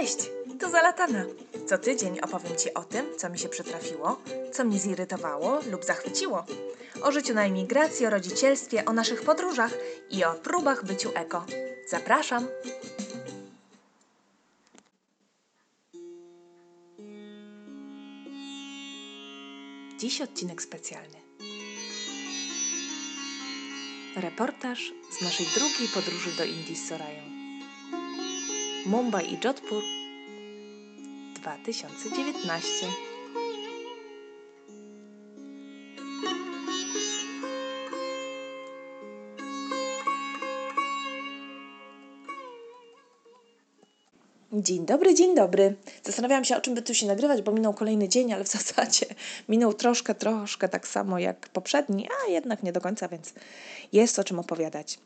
Cześć, to Zalatana. Co tydzień opowiem Ci o tym, co mi się przytrafiło, co mnie zirytowało lub zachwyciło. O życiu na emigracji, o rodzicielstwie, o naszych podróżach i o próbach byciu eko. Zapraszam! Dziś odcinek specjalny. Reportaż z naszej drugiej podróży do Indii z Sorają. Mumbai i Jodhpur 2019. Dzień dobry, dzień dobry. Zastanawiałam się, o czym by tu się nagrywać, bo minął kolejny dzień, ale w zasadzie minął troszkę tak samo jak poprzedni, a jednak nie do końca, więc jest o czym opowiadać.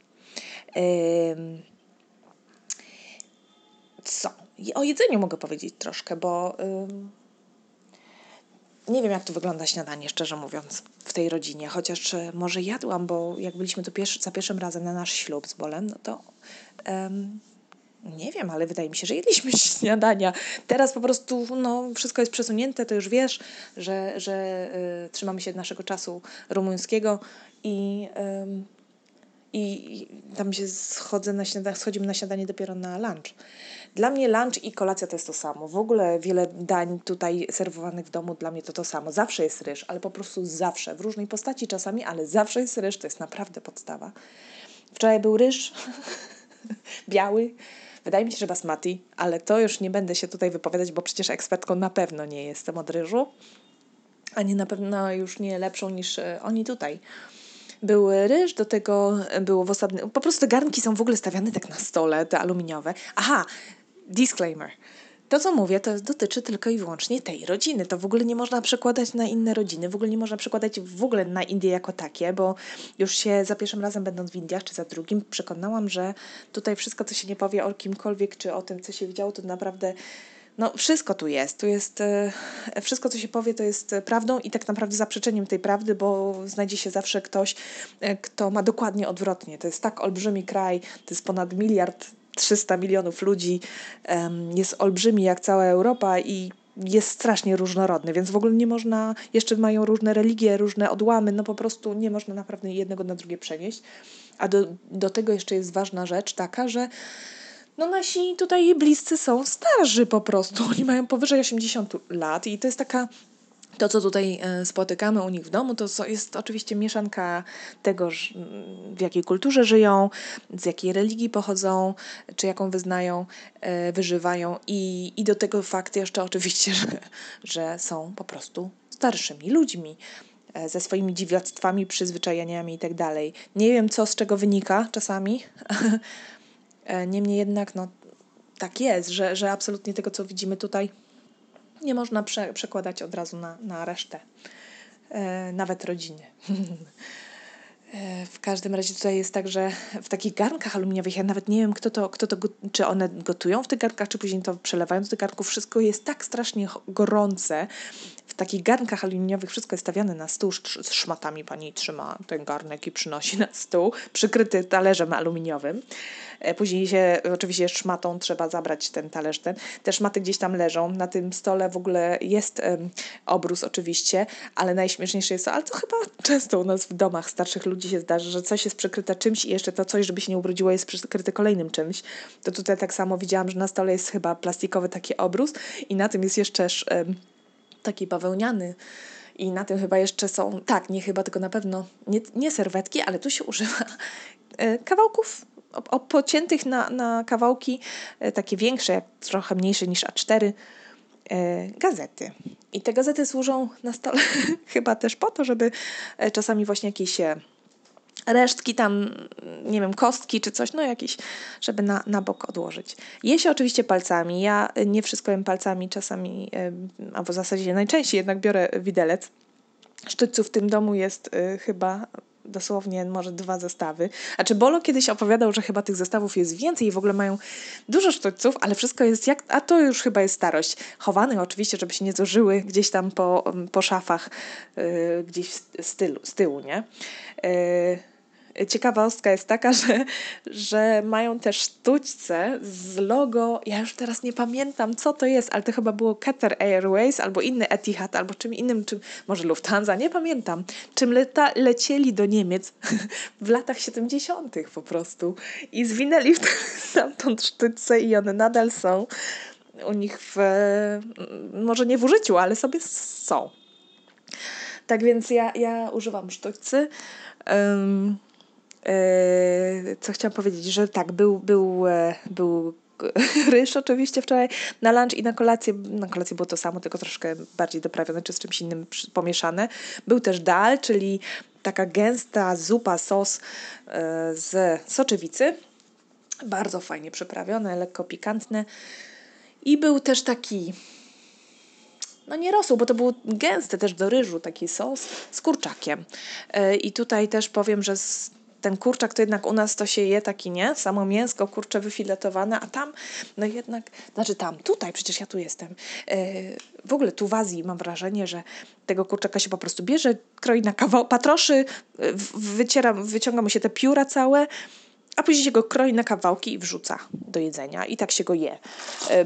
Co? O jedzeniu mogę powiedzieć troszkę, bo nie wiem, jak to wygląda śniadanie, szczerze mówiąc, w tej rodzinie. Chociaż może jadłam, bo jak byliśmy tu za pierwszym razem na nasz ślub z Bolem, no to... nie wiem, ale wydaje mi się, że jedliśmy śniadania. Teraz po prostu wszystko jest przesunięte, to już wiesz, że trzymamy się naszego czasu rumuńskiego i tam się schodzimy na śniadanie dopiero na lunch. Dla mnie lunch i kolacja to jest to samo. W ogóle wiele dań tutaj serwowanych w domu dla mnie to samo. Zawsze jest ryż, ale po prostu zawsze. W różnej postaci czasami, ale zawsze jest ryż. To jest naprawdę podstawa. Wczoraj był ryż biały. Wydaje mi się, że basmati, ale to już nie będę się tutaj wypowiadać, bo przecież ekspertką na pewno nie jestem od ryżu, ani na pewno już nie lepszą niż oni tutaj. Był ryż, do tego było w osobnym... Po prostu te garnki są w ogóle stawiane tak na stole, te aluminiowe. Aha, disclaimer. To, co mówię, to dotyczy tylko i wyłącznie tej rodziny. To w ogóle nie można przekładać na inne rodziny, w ogóle nie można przekładać na Indie jako takie, bo już się za pierwszym razem będąc w Indiach, czy za drugim, przekonałam, że tutaj wszystko, co się nie powie o kimkolwiek, czy o tym, co się widziało, to naprawdę, wszystko tu jest. Wszystko, co się powie, to jest prawdą i tak naprawdę zaprzeczeniem tej prawdy, bo znajdzie się zawsze ktoś, kto ma dokładnie odwrotnie. To jest tak olbrzymi kraj, to jest ponad 1,3 miliarda ludzi, jest olbrzymi jak cała Europa i jest strasznie różnorodny, więc w ogóle nie można, jeszcze mają różne religie, różne odłamy, po prostu nie można naprawdę jednego na drugie przenieść. A do tego jeszcze jest ważna rzecz taka, że nasi tutaj bliscy są starzy po prostu, oni mają powyżej 80 lat i to jest taka... To, co tutaj spotykamy u nich w domu, to jest oczywiście mieszanka tego, w jakiej kulturze żyją, z jakiej religii pochodzą, czy jaką wyznają, wyżywają i do tego fakt jeszcze oczywiście, że są po prostu starszymi ludźmi ze swoimi dziwactwami, przyzwyczajeniami i tak dalej. Nie wiem, co z czego wynika czasami, niemniej jednak tak jest, że absolutnie tego, co widzimy tutaj, nie można przekładać od razu na resztę, nawet rodziny. W każdym razie tutaj jest tak, że w takich garnkach aluminiowych, ja nawet nie wiem, czy one gotują w tych garnkach, czy później to przelewają do tych garnków, wszystko jest tak strasznie gorące. W takich garnkach aluminiowych wszystko jest stawiane na stół, z szmatami pani trzyma ten garnek i przynosi na stół, przykryty talerzem aluminiowym. Później się oczywiście szmatą trzeba zabrać ten talerz. Te szmaty gdzieś tam leżą, na tym stole w ogóle jest obrus oczywiście, ale najśmieszniejsze jest to, ale to chyba często u nas w domach starszych ludzi się zdarza, że coś jest przykryte czymś i jeszcze to coś, żeby się nie ubrudziło, jest przykryte kolejnym czymś. To tutaj tak samo widziałam, że na stole jest chyba plastikowy taki obrus i na tym jest jeszcze... taki bawełniany i na tym chyba jeszcze są, na pewno nie serwetki, ale tu się używa kawałków pociętych na kawałki takie większe, trochę mniejsze niż A4 gazety. I te gazety służą na stole chyba też po to, żeby czasami właśnie jakieś resztki tam, nie wiem, kostki czy coś, jakieś, żeby na bok odłożyć. Je się oczywiście palcami. Ja nie wszystko jem palcami czasami, albo w zasadzie najczęściej jednak biorę widelec. Sztućców w tym domu jest chyba dosłownie może 2 zestawy. Bolo kiedyś opowiadał, że chyba tych zestawów jest więcej i w ogóle mają dużo sztućców, ale wszystko jest a to już chyba jest starość. Chowanych oczywiście, żeby się nie zużyły gdzieś tam po szafach, gdzieś z tyłu, nie? Ciekawostka jest taka, że mają też sztućce z logo, ja już teraz nie pamiętam, co to jest, ale to chyba było Qatar Airways albo inny Etihad, albo czym innym, czym, może Lufthansa, nie pamiętam, czym lecieli do Niemiec w latach 70. po prostu i zwinęli stamtąd sztućce i one nadal są u nich w, może nie w użyciu, ale sobie są. Tak więc ja używam sztućcy. Co chciałam powiedzieć, że tak, był ryż oczywiście wczoraj na lunch i na kolację było to samo, tylko troszkę bardziej doprawione, czy z czymś innym pomieszane. Był też dal, czyli taka gęsta zupa, sos z soczewicy, bardzo fajnie przyprawione, lekko pikantne. I był też taki, no nie rosół, bo to był gęsty też do ryżu taki sos z kurczakiem. I tutaj też powiem, że ten kurczak to jednak u nas to się je taki, nie? Samo mięsko, kurcze wyfiletowane, a tam no jednak, znaczy tam, tutaj przecież ja tu jestem. W ogóle tu w Azji mam wrażenie, że tego kurczaka się po prostu bierze, kroi na kawał, patroszy, wyciąga mu się te pióra całe, a później się go kroi na kawałki i wrzuca do jedzenia. I tak się go je.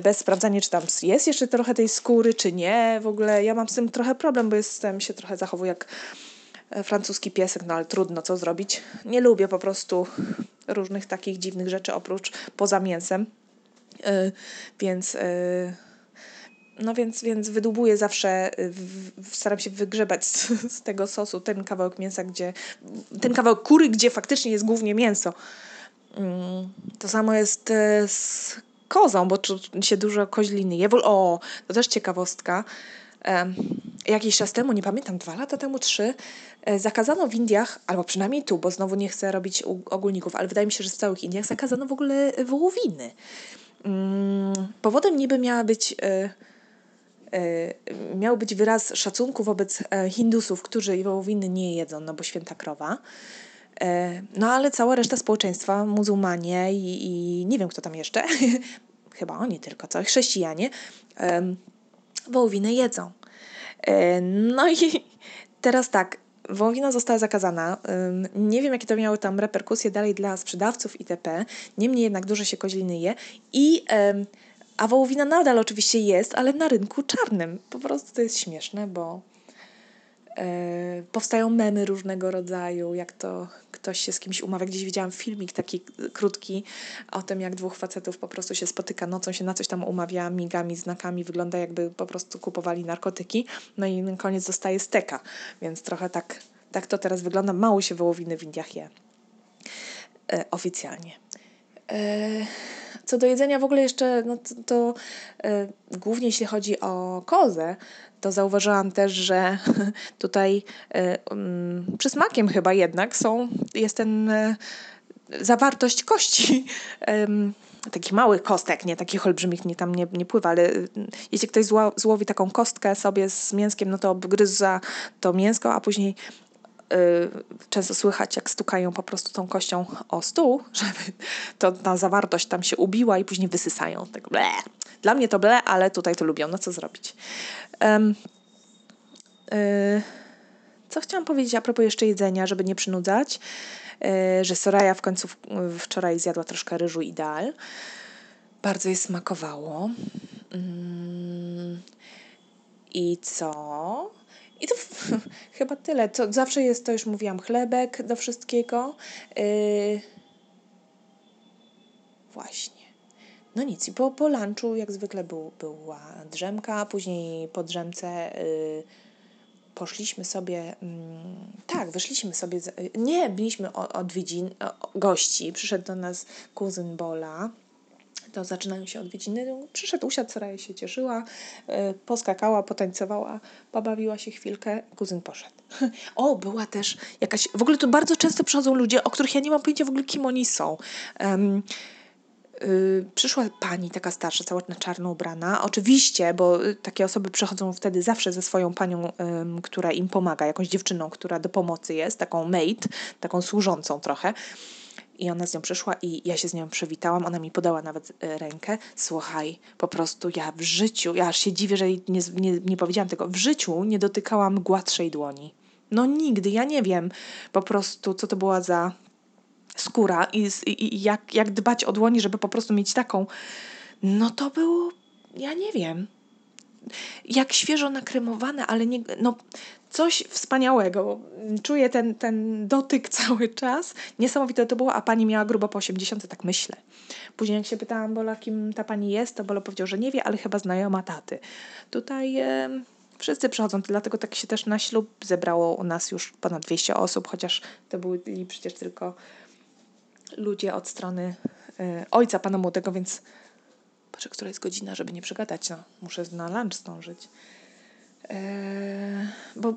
Bez sprawdzania, czy tam jest jeszcze trochę tej skóry, czy nie. W ogóle ja mam z tym trochę problem, bo się trochę zachowuję jak francuski piesek, no ale trudno, co zrobić. Nie lubię po prostu różnych takich dziwnych rzeczy poza mięsem. Więc wydłubuję zawsze, staram się wygrzebać z tego sosu ten kawałek mięsa, ten kawałek kury, gdzie faktycznie jest głównie mięso. To samo jest z kozą, bo tu się dużo koźliny je. O, to też ciekawostka. Jakiś czas temu, nie pamiętam, 2 lata temu, 3, zakazano w Indiach, albo przynajmniej tu, bo znowu nie chcę robić ogólników, ale wydaje mi się, że w całych Indiach zakazano w ogóle wołowiny. Powodem niby miał być wyraz szacunku wobec Hindusów, którzy wołowiny nie jedzą, no bo święta krowa. No ale cała reszta społeczeństwa, muzułmanie i nie wiem kto tam jeszcze, chyba oni tylko, co? Chrześcijanie, wołowiny jedzą. No i teraz tak, wołowina została zakazana. Nie wiem, jakie to miały tam reperkusje dalej dla sprzedawców itp. Niemniej jednak dużo się koźliny je. A wołowina nadal oczywiście jest, ale na rynku czarnym. Po prostu to jest śmieszne, bo powstają memy różnego rodzaju, jak to ktoś się z kimś umawia. Gdzieś widziałam filmik taki krótki o tym, jak 2 facetów po prostu się spotyka nocą, się na coś tam umawia, migami, znakami, wygląda jakby po prostu kupowali narkotyki, no i na koniec zostaje steka, więc trochę tak to teraz wygląda. Mało się wołowiny w Indiach je oficjalnie. Co do jedzenia w ogóle jeszcze, no to głównie jeśli chodzi o kozę, to zauważyłam też, że tutaj przysmakiem chyba jednak jest ten zawartość kości, takich małych kostek, nie takich olbrzymich, nie pływa, ale jeśli ktoś złowi taką kostkę sobie z mięskiem, no to obgryza to mięsko, a później często słychać, jak stukają po prostu tą kością o stół, żeby ta zawartość tam się ubiła i później wysysają. Tak ble. Dla mnie to ble, ale tutaj to lubią. No co zrobić? Co chciałam powiedzieć a propos jeszcze jedzenia, żeby nie przynudzać, że Soraya w końcu wczoraj zjadła troszkę ryżu i dal. Bardzo jej smakowało. I co? I to chyba tyle. To zawsze jest, to już mówiłam, chlebek do wszystkiego. Właśnie. No nic. I po lunchu jak zwykle była drzemka. Później po drzemce poszliśmy sobie... wyszliśmy sobie... Nie, byliśmy odwiedzin gości. Przyszedł do nas kuzyn Bola. To zaczynają się odwiedziny. Przyszedł, usiadł, Soraya się cieszyła, poskakała, potańcowała, pobawiła się chwilkę, kuzyn poszedł. O, była też jakaś... W ogóle tu bardzo często przychodzą ludzie, o których ja nie mam pojęcia w ogóle, kim oni są. Przyszła pani taka starsza, cała na czarno ubrana. Oczywiście, bo takie osoby przychodzą wtedy zawsze ze swoją panią, która im pomaga, jakąś dziewczyną, która do pomocy jest, taką maid, taką służącą trochę. I ona z nią przyszła i ja się z nią przywitałam. Ona mi podała nawet rękę. Słuchaj, po prostu ja w życiu, ja aż się dziwię, że nie powiedziałam tego, w życiu nie dotykałam gładszej dłoni. No nigdy, ja nie wiem po prostu, co to była za skóra i jak dbać o dłoni, żeby po prostu mieć taką, no to było, ja nie wiem, jak świeżo nakremowane, ale nie, no coś wspaniałego. Czuję ten dotyk cały czas. Niesamowite to było, a pani miała grubo po 80, tak myślę. Później jak się pytałam Bola, kim ta pani jest, to Bolo powiedział, że nie wie, ale chyba znajoma taty. Tutaj wszyscy przychodzą, dlatego tak się też na ślub zebrało u nas już ponad 200 osób, chociaż to byli przecież tylko ludzie od strony ojca pana młodego, więc patrzę, która jest godzina, żeby nie przegadać. No, muszę na lunch zdążyć. Bo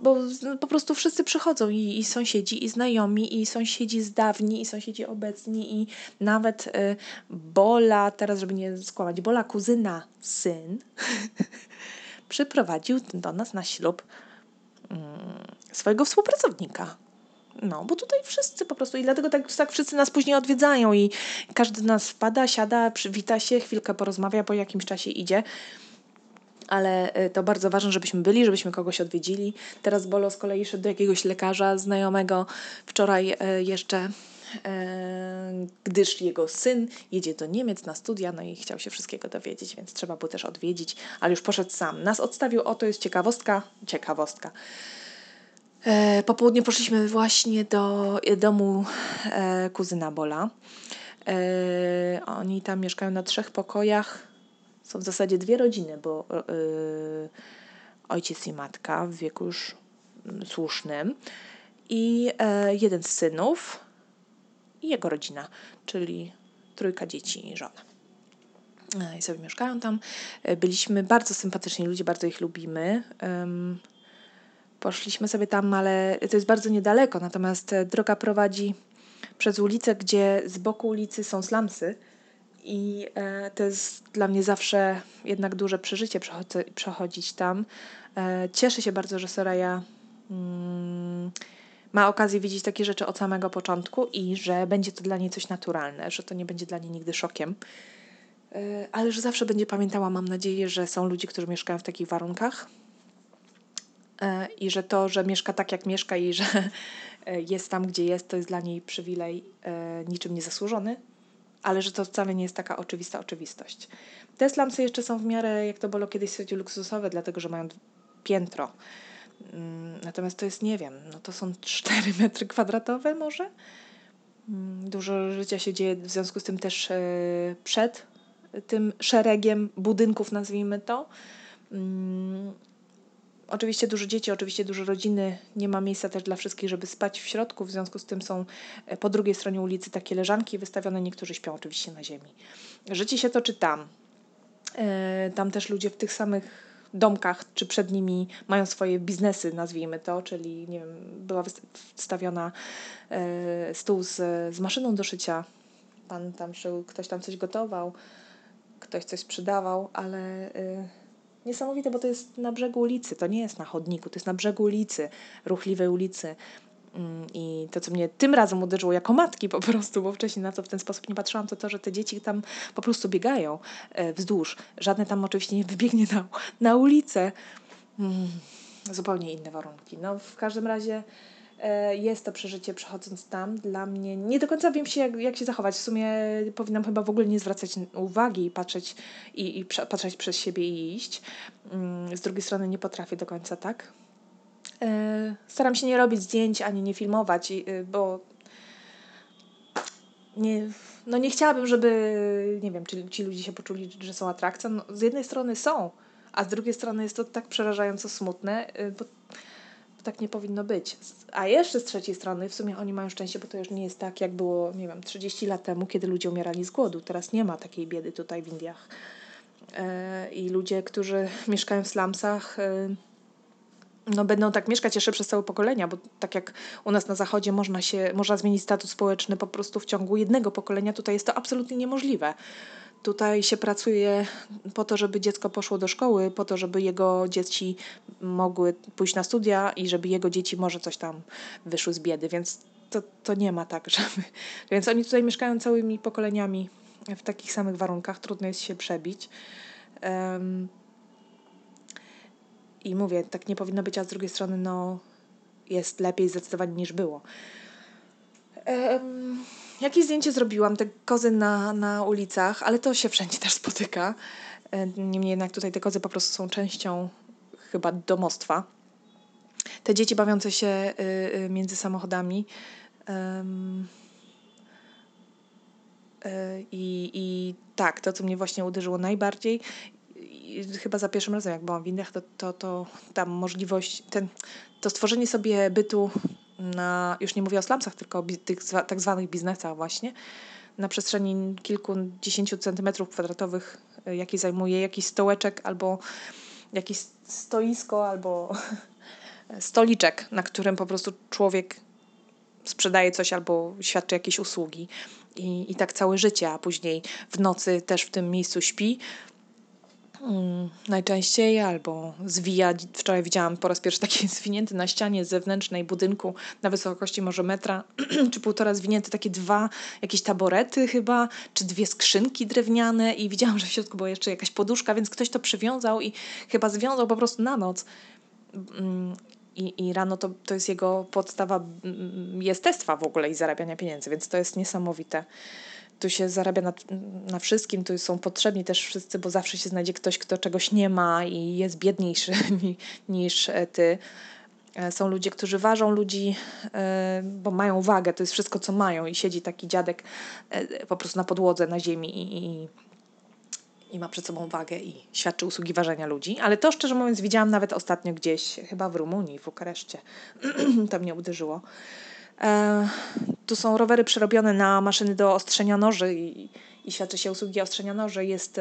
po prostu wszyscy przychodzą i sąsiedzi, i znajomi, i sąsiedzi z dawni, i sąsiedzi obecni, i nawet Bola, teraz żeby nie skłamać, Bola kuzyna syn przyprowadził do nas na ślub swojego współpracownika. No, bo tutaj wszyscy po prostu i dlatego tak wszyscy nas później odwiedzają i każdy nas wpada, siada, przywita się, chwilkę porozmawia, po jakimś czasie idzie. Ale to bardzo ważne, żebyśmy byli, żebyśmy kogoś odwiedzili. Teraz Bolo z kolei szedł do jakiegoś lekarza znajomego. Wczoraj jeszcze, gdyż jego syn jedzie do Niemiec na studia, no i chciał się wszystkiego dowiedzieć, więc trzeba było też odwiedzić. Ale już poszedł sam. Nas odstawił, o to jest ciekawostka. Po południu poszliśmy właśnie do domu kuzyna Bola. Oni tam mieszkają na 3 pokojach. Są w zasadzie 2 rodziny, bo ojciec i matka w wieku już słusznym i jeden z synów i jego rodzina, czyli 3 dzieci i żona. I sobie mieszkają tam. Byliśmy bardzo sympatyczni ludzie, bardzo ich lubimy. Poszliśmy sobie tam, ale to jest bardzo niedaleko, natomiast droga prowadzi przez ulicę, gdzie z boku ulicy są slumsy. I to jest dla mnie zawsze jednak duże przeżycie przechodzić tam. Cieszę się bardzo, że Soraya ma okazję widzieć takie rzeczy od samego początku i że będzie to dla niej coś naturalne, że to nie będzie dla niej nigdy szokiem. Ale że zawsze będzie pamiętała, mam nadzieję, że są ludzie, którzy mieszkają w takich warunkach i że to, że mieszka tak jak mieszka i że jest tam, gdzie jest, to jest dla niej przywilej niczym niezasłużony. Ale że to wcale nie jest taka oczywista oczywistość. Te slumsy jeszcze są w miarę, jak to było kiedyś stwierdził, luksusowe, dlatego że mają piętro. Natomiast to jest, nie wiem, no to są 4 metry kwadratowe może? Dużo życia się dzieje w związku z tym też przed tym szeregiem budynków, nazwijmy to. Oczywiście dużo dzieci, oczywiście dużo rodziny, nie ma miejsca też dla wszystkich, żeby spać w środku, w związku z tym są po drugiej stronie ulicy takie leżanki wystawione, niektórzy śpią oczywiście na ziemi. Życie się toczy tam. Tam też ludzie w tych samych domkach, czy przed nimi mają swoje biznesy, nazwijmy to, czyli nie wiem, była wstawiona stół z maszyną do szycia, pan tam szył, ktoś tam coś gotował, ktoś coś sprzedawał, ale... Niesamowite, bo to jest na brzegu ulicy, to nie jest na chodniku, to jest na brzegu ulicy, ruchliwej ulicy. I to, co mnie tym razem uderzyło jako matki po prostu, bo wcześniej na to w ten sposób nie patrzyłam, to że te dzieci tam po prostu biegają wzdłuż. Żadne tam oczywiście nie wybiegnie na ulicę. Zupełnie inne warunki. No w każdym razie jest to przeżycie przechodząc tam. Dla mnie nie do końca wiem się jak się zachować. W sumie powinnam chyba w ogóle nie zwracać uwagi i patrzeć, patrzeć przez siebie i iść. Z drugiej strony nie potrafię do końca tak. Staram się nie robić zdjęć ani nie filmować, bo nie chciałabym, żeby nie wiem, czy ci ludzie się poczuli, że są atrakcją. No, z jednej strony są, a z drugiej strony jest to tak przerażająco smutne, bo tak nie powinno być. A jeszcze z trzeciej strony, w sumie oni mają szczęście, bo to już nie jest tak, jak było, nie wiem, 30 lat temu, kiedy ludzie umierali z głodu. Teraz nie ma takiej biedy tutaj w Indiach. I ludzie, którzy mieszkają w slumsach, no będą tak mieszkać jeszcze przez całe pokolenia, bo tak jak u nas na zachodzie można zmienić status społeczny po prostu w ciągu jednego pokolenia, tutaj jest to absolutnie niemożliwe. Tutaj się pracuje po to, żeby dziecko poszło do szkoły, po to, żeby jego dzieci mogły pójść na studia i żeby jego dzieci może coś tam wyszły z biedy, więc to nie ma tak, żeby... Więc oni tutaj mieszkają całymi pokoleniami w takich samych warunkach, trudno jest się przebić. I mówię, tak nie powinno być, a z drugiej strony jest lepiej zdecydowanie niż było. Jakieś zdjęcie zrobiłam, te kozy na ulicach, ale to się wszędzie też spotyka. Niemniej jednak tutaj te kozy po prostu są częścią chyba domostwa. Te dzieci bawiące się między samochodami i tak, to co mnie właśnie uderzyło najbardziej, chyba za pierwszym razem jak byłam w Indiach, to ta możliwość, to stworzenie sobie bytu na, już nie mówię o slumsach, tylko o tych tak zwanych biznesach właśnie, na przestrzeni kilkudziesięciu centymetrów kwadratowych, jaki zajmuje jakiś stołeczek albo jakieś stoisko albo stoliczek, na którym po prostu człowiek sprzedaje coś albo świadczy jakieś usługi i tak całe życie, a później w nocy też w tym miejscu śpi najczęściej albo zwija. Wczoraj widziałam po raz pierwszy taki zwinięty na ścianie zewnętrznej budynku na wysokości może metra czy półtora, zwinięty takie dwa jakieś taborety chyba, czy dwie skrzynki drewniane i widziałam, że w środku była jeszcze jakaś poduszka, więc ktoś to przywiązał i chyba związał po prostu na noc. I rano to jest jego podstawa jestestwa w ogóle i zarabiania pieniędzy, więc to jest niesamowite. Tu się zarabia na wszystkim, tu są potrzebni też wszyscy, bo zawsze się znajdzie ktoś, kto czegoś nie ma i jest biedniejszy niż ty. Są ludzie, którzy ważą ludzi, bo mają wagę, to jest wszystko, co mają i siedzi taki dziadek po prostu na podłodze, na ziemi i ma przed sobą wagę i świadczy usługi ważenia ludzi. Ale to, szczerze mówiąc, widziałam nawet ostatnio gdzieś, chyba w Rumunii, w Bukareszcie. To mnie uderzyło. Tu są rowery przerobione na maszyny do ostrzenia noży i świadczy się usługi ostrzenia noży. Jest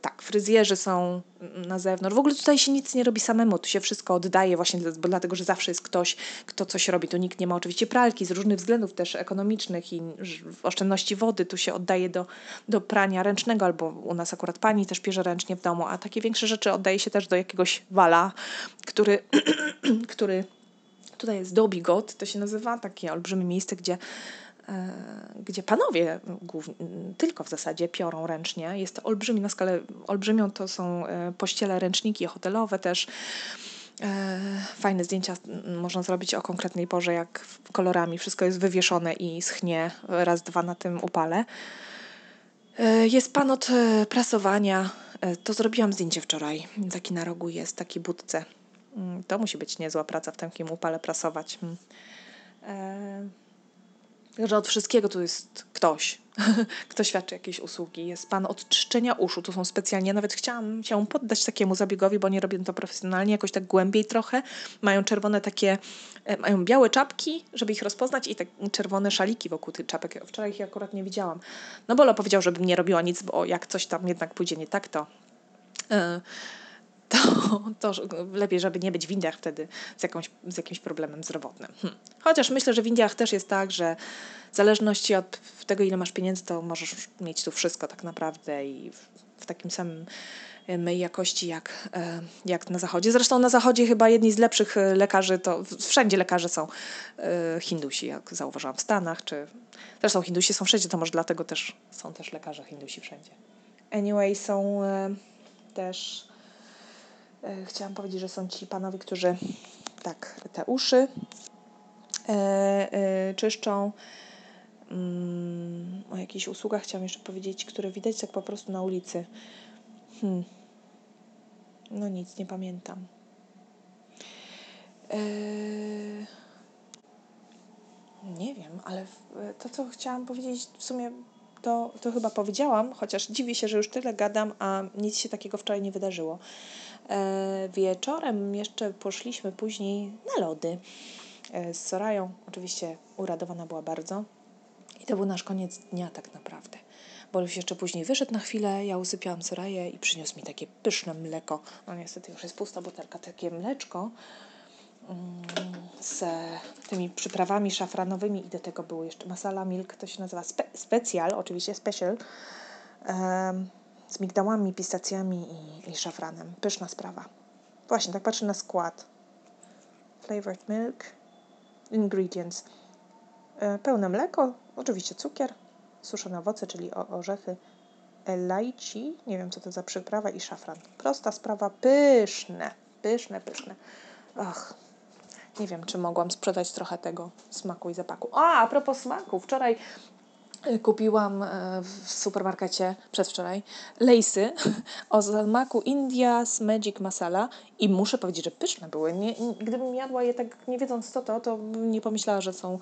tak, fryzjerzy są na zewnątrz. W ogóle tutaj się nic nie robi samemu, tu się wszystko oddaje właśnie dlatego, że zawsze jest ktoś, kto coś robi. Tu nikt nie ma oczywiście pralki z różnych względów też ekonomicznych i oszczędności wody. Tu się oddaje do prania ręcznego, albo u nas akurat pani też pierze ręcznie w domu, a takie większe rzeczy oddaje się też do jakiegoś wala, który tutaj jest Dobi God, to się nazywa, takie olbrzymie miejsce, gdzie panowie tylko w zasadzie piorą ręcznie. Jest to olbrzymie, na skalę olbrzymią to są pościele, ręczniki hotelowe też. Fajne zdjęcia można zrobić o konkretnej porze, jak kolorami. Wszystko jest wywieszone i schnie raz, dwa na tym upale. Jest pan od prasowania. To zrobiłam zdjęcie wczoraj. Taki na rogu jest, taki budce. To musi być niezła praca w takim upale prasować. Że od wszystkiego tu jest ktoś, kto świadczy jakieś usługi. Jest pan od czyszczenia uszu, tu są specjalnie, nawet chciałam się poddać takiemu zabiegowi, bo nie robię to profesjonalnie, jakoś tak głębiej trochę. Mają czerwone takie, mają białe czapki, żeby ich rozpoznać i tak czerwone szaliki wokół tych czapek. Wczoraj ich akurat nie widziałam. No Bolo powiedział, żebym nie robiła nic, bo jak coś tam jednak pójdzie nie tak, to lepiej, żeby nie być w Indiach wtedy z jakimś problemem zdrowotnym. Chociaż myślę, że w Indiach też jest tak, że w zależności od tego, ile masz pieniędzy, to możesz mieć tu wszystko tak naprawdę i w takim samym jakości jak na Zachodzie. Zresztą na Zachodzie chyba jedni z lepszych lekarzy, to wszędzie lekarze są Hindusi, jak zauważyłam w Stanach, czy zresztą Hindusi są wszędzie, to może dlatego też są też lekarze Hindusi wszędzie. Anyway, są też... Chciałam powiedzieć, że są ci panowie, którzy tak te uszy czyszczą. O jakichś usługach chciałam jeszcze powiedzieć, które widać tak po prostu na ulicy. No nic, nie pamiętam. Nie wiem, ale to, co chciałam powiedzieć w sumie... To chyba powiedziałam, chociaż dziwię się, że już tyle gadam, a nic się takiego wczoraj nie wydarzyło. Wieczorem jeszcze poszliśmy później na lody z Sorają. Oczywiście uradowana była bardzo. I to był nasz koniec dnia tak naprawdę. Boluś jeszcze później wyszedł na chwilę, ja usypiałam Soraję i przyniósł mi takie pyszne mleko. No niestety już jest pusta butelka, takie mleczko z tymi przyprawami szafranowymi i do tego było jeszcze masala milk, to się nazywa special, oczywiście special, z migdałami, pistacjami i szafranem. Pyszna sprawa. Właśnie, tak patrzę na skład. Flavored milk, ingredients. Pełne mleko, oczywiście cukier, suszone owoce, czyli orzechy, elaici, nie wiem co to za przyprawa i szafran. Prosta sprawa, pyszne. Ach, nie wiem, czy mogłam sprzedać trochę tego smaku i zapaku. A propos smaku, wczoraj kupiłam w supermarkecie, przedwczoraj, lejsy o smaku India's Magic Masala i muszę powiedzieć, że pyszne były. Nie, gdybym jadła je tak nie wiedząc co to, to bym nie pomyślała, że są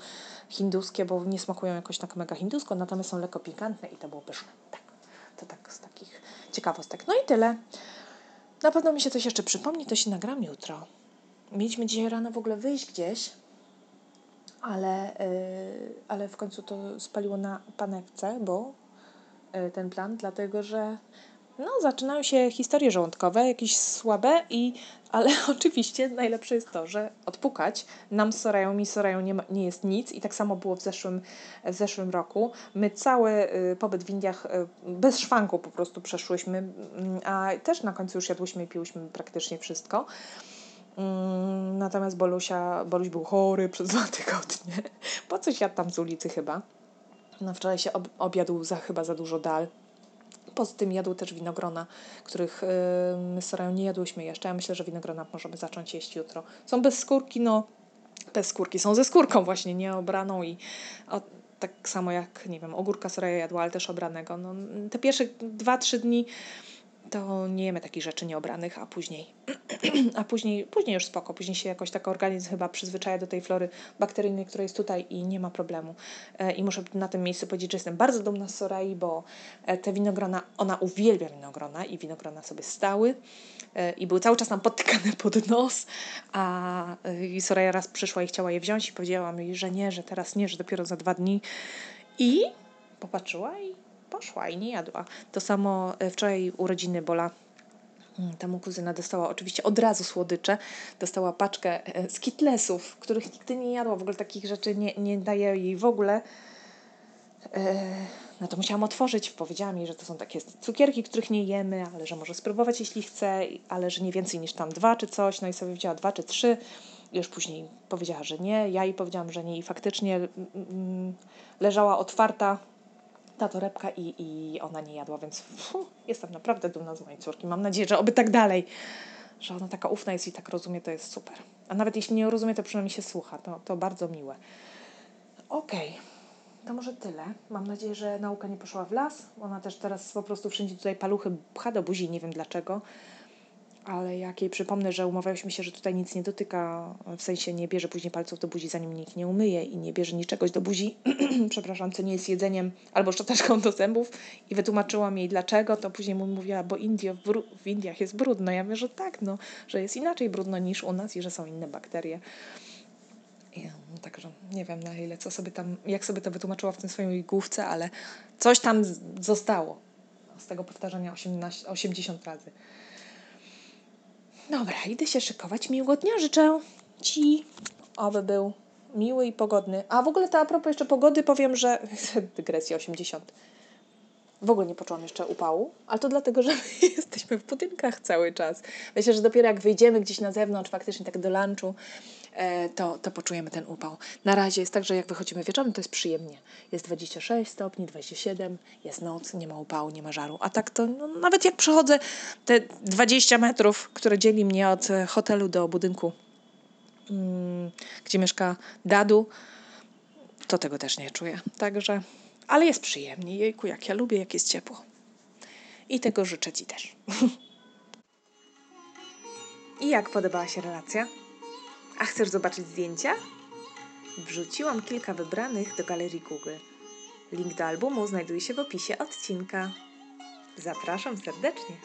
hinduskie, bo nie smakują jakoś tak mega hindusko, natomiast są lekko pikantne i to było pyszne. Tak, to tak z takich ciekawostek. No i tyle. Na pewno mi się coś jeszcze przypomni, to się nagram jutro. Mieliśmy dzisiaj rano w ogóle wyjść gdzieś, ale w końcu to spaliło na panewce, bo ten plan, dlatego że no, zaczynają się historie żołądkowe, jakieś słabe, ale oczywiście najlepsze jest to, że odpukać. Nam z Sorają, mi z Sorają nie jest nic i tak samo było w zeszłym roku. My cały pobyt w Indiach bez szwanku po prostu przeszłyśmy, a też na końcu już jadłyśmy i piłyśmy praktycznie wszystko. Natomiast Boluś był chory przez 2 tygodnie. Po coś jadł tam z ulicy chyba. No, wczoraj się objadł chyba za dużo dal. Poza tym jadł też winogrona, których my z Sorają nie jadłyśmy jeszcze. Ja myślę, że winogrona możemy zacząć jeść jutro. Są bez skórki, no bez skórki. Są ze skórką właśnie, nie obraną i tak samo jak, nie wiem, ogórka Soraja jadła, ale też obranego. No, te pierwsze 2-3 dni to nie jemy takich rzeczy nieobranych, a później później już spoko. Później się jakoś tak organizm chyba przyzwyczaja do tej flory bakteryjnej, która jest tutaj i nie ma problemu. I muszę na tym miejscu powiedzieć, że jestem bardzo dumna z Sorai, bo te winogrona, ona uwielbia winogrona i winogrona sobie stały i były cały czas nam podtykane pod nos, a Soraja raz przyszła i chciała je wziąć i powiedziałam jej, że nie, że teraz nie, że dopiero za 2 dni i popatrzyła i poszła i nie jadła. To samo wczoraj urodziny Bola. Ta mu kuzyna dostała oczywiście od razu słodycze. Dostała paczkę skitlesów, których nigdy nie jadła. W ogóle takich rzeczy nie daje jej w ogóle. No to musiałam otworzyć. Powiedziałam jej, że to są takie cukierki, których nie jemy, ale że może spróbować, jeśli chce, ale że nie więcej niż tam 2 czy coś. No i sobie wzięła 2 czy 3. Już później powiedziała, że nie. Ja jej powiedziałam, że nie. I faktycznie leżała otwarta ta torebka i ona nie jadła, więc jestem naprawdę dumna z mojej córki. Mam nadzieję, że oby tak dalej, że ona taka ufna jest i tak rozumie, to jest super. A nawet jeśli nie rozumie, to przynajmniej się słucha. To bardzo miłe. Okej. To może tyle. Mam nadzieję, że nauka nie poszła w las. Ona też teraz po prostu wszędzie tutaj paluchy pcha do buzi, nie wiem dlaczego. Ale jak jej przypomnę, że umawiałyśmy się, że tutaj nic nie dotyka, w sensie nie bierze później palców do buzi, zanim nikt nie umyje i nie bierze niczegoś do buzi, przepraszam, co nie jest jedzeniem albo szczoteczką do zębów i wytłumaczyłam jej dlaczego, to później mówiła, bo w Indiach jest brudno. Ja wiem, że tak, no, że jest inaczej brudno niż u nas i że są inne bakterie. Także nie wiem na ile, jak sobie to wytłumaczyła w tym swojej główce, ale coś tam zostało z tego powtarzania 80 razy. Dobra, idę się szykować. Miłego dnia życzę Ci, aby był miły i pogodny. A w ogóle to a propos jeszcze pogody powiem, że... Dygresja 80. W ogóle nie poczułam jeszcze upału, ale to dlatego, że my jesteśmy w budynkach cały czas. Myślę, że dopiero jak wyjdziemy gdzieś na zewnątrz, faktycznie tak do lunchu, to poczujemy ten upał. Na razie jest tak, że jak wychodzimy wieczorem, to jest przyjemnie. Jest 26 stopni, 27, jest noc, nie ma upału, nie ma żaru. A tak to no, nawet jak przechodzę te 20 metrów, które dzieli mnie od hotelu do budynku, gdzie mieszka Dadu, to tego też nie czuję. Także... Ale jest przyjemnie. Jejku, jak ja lubię, jak jest ciepło. I tego życzę Ci też. I jak podobała się relacja? A chcesz zobaczyć zdjęcia? Wrzuciłam kilka wybranych do galerii Google. Link do albumu znajduje się w opisie odcinka. Zapraszam serdecznie.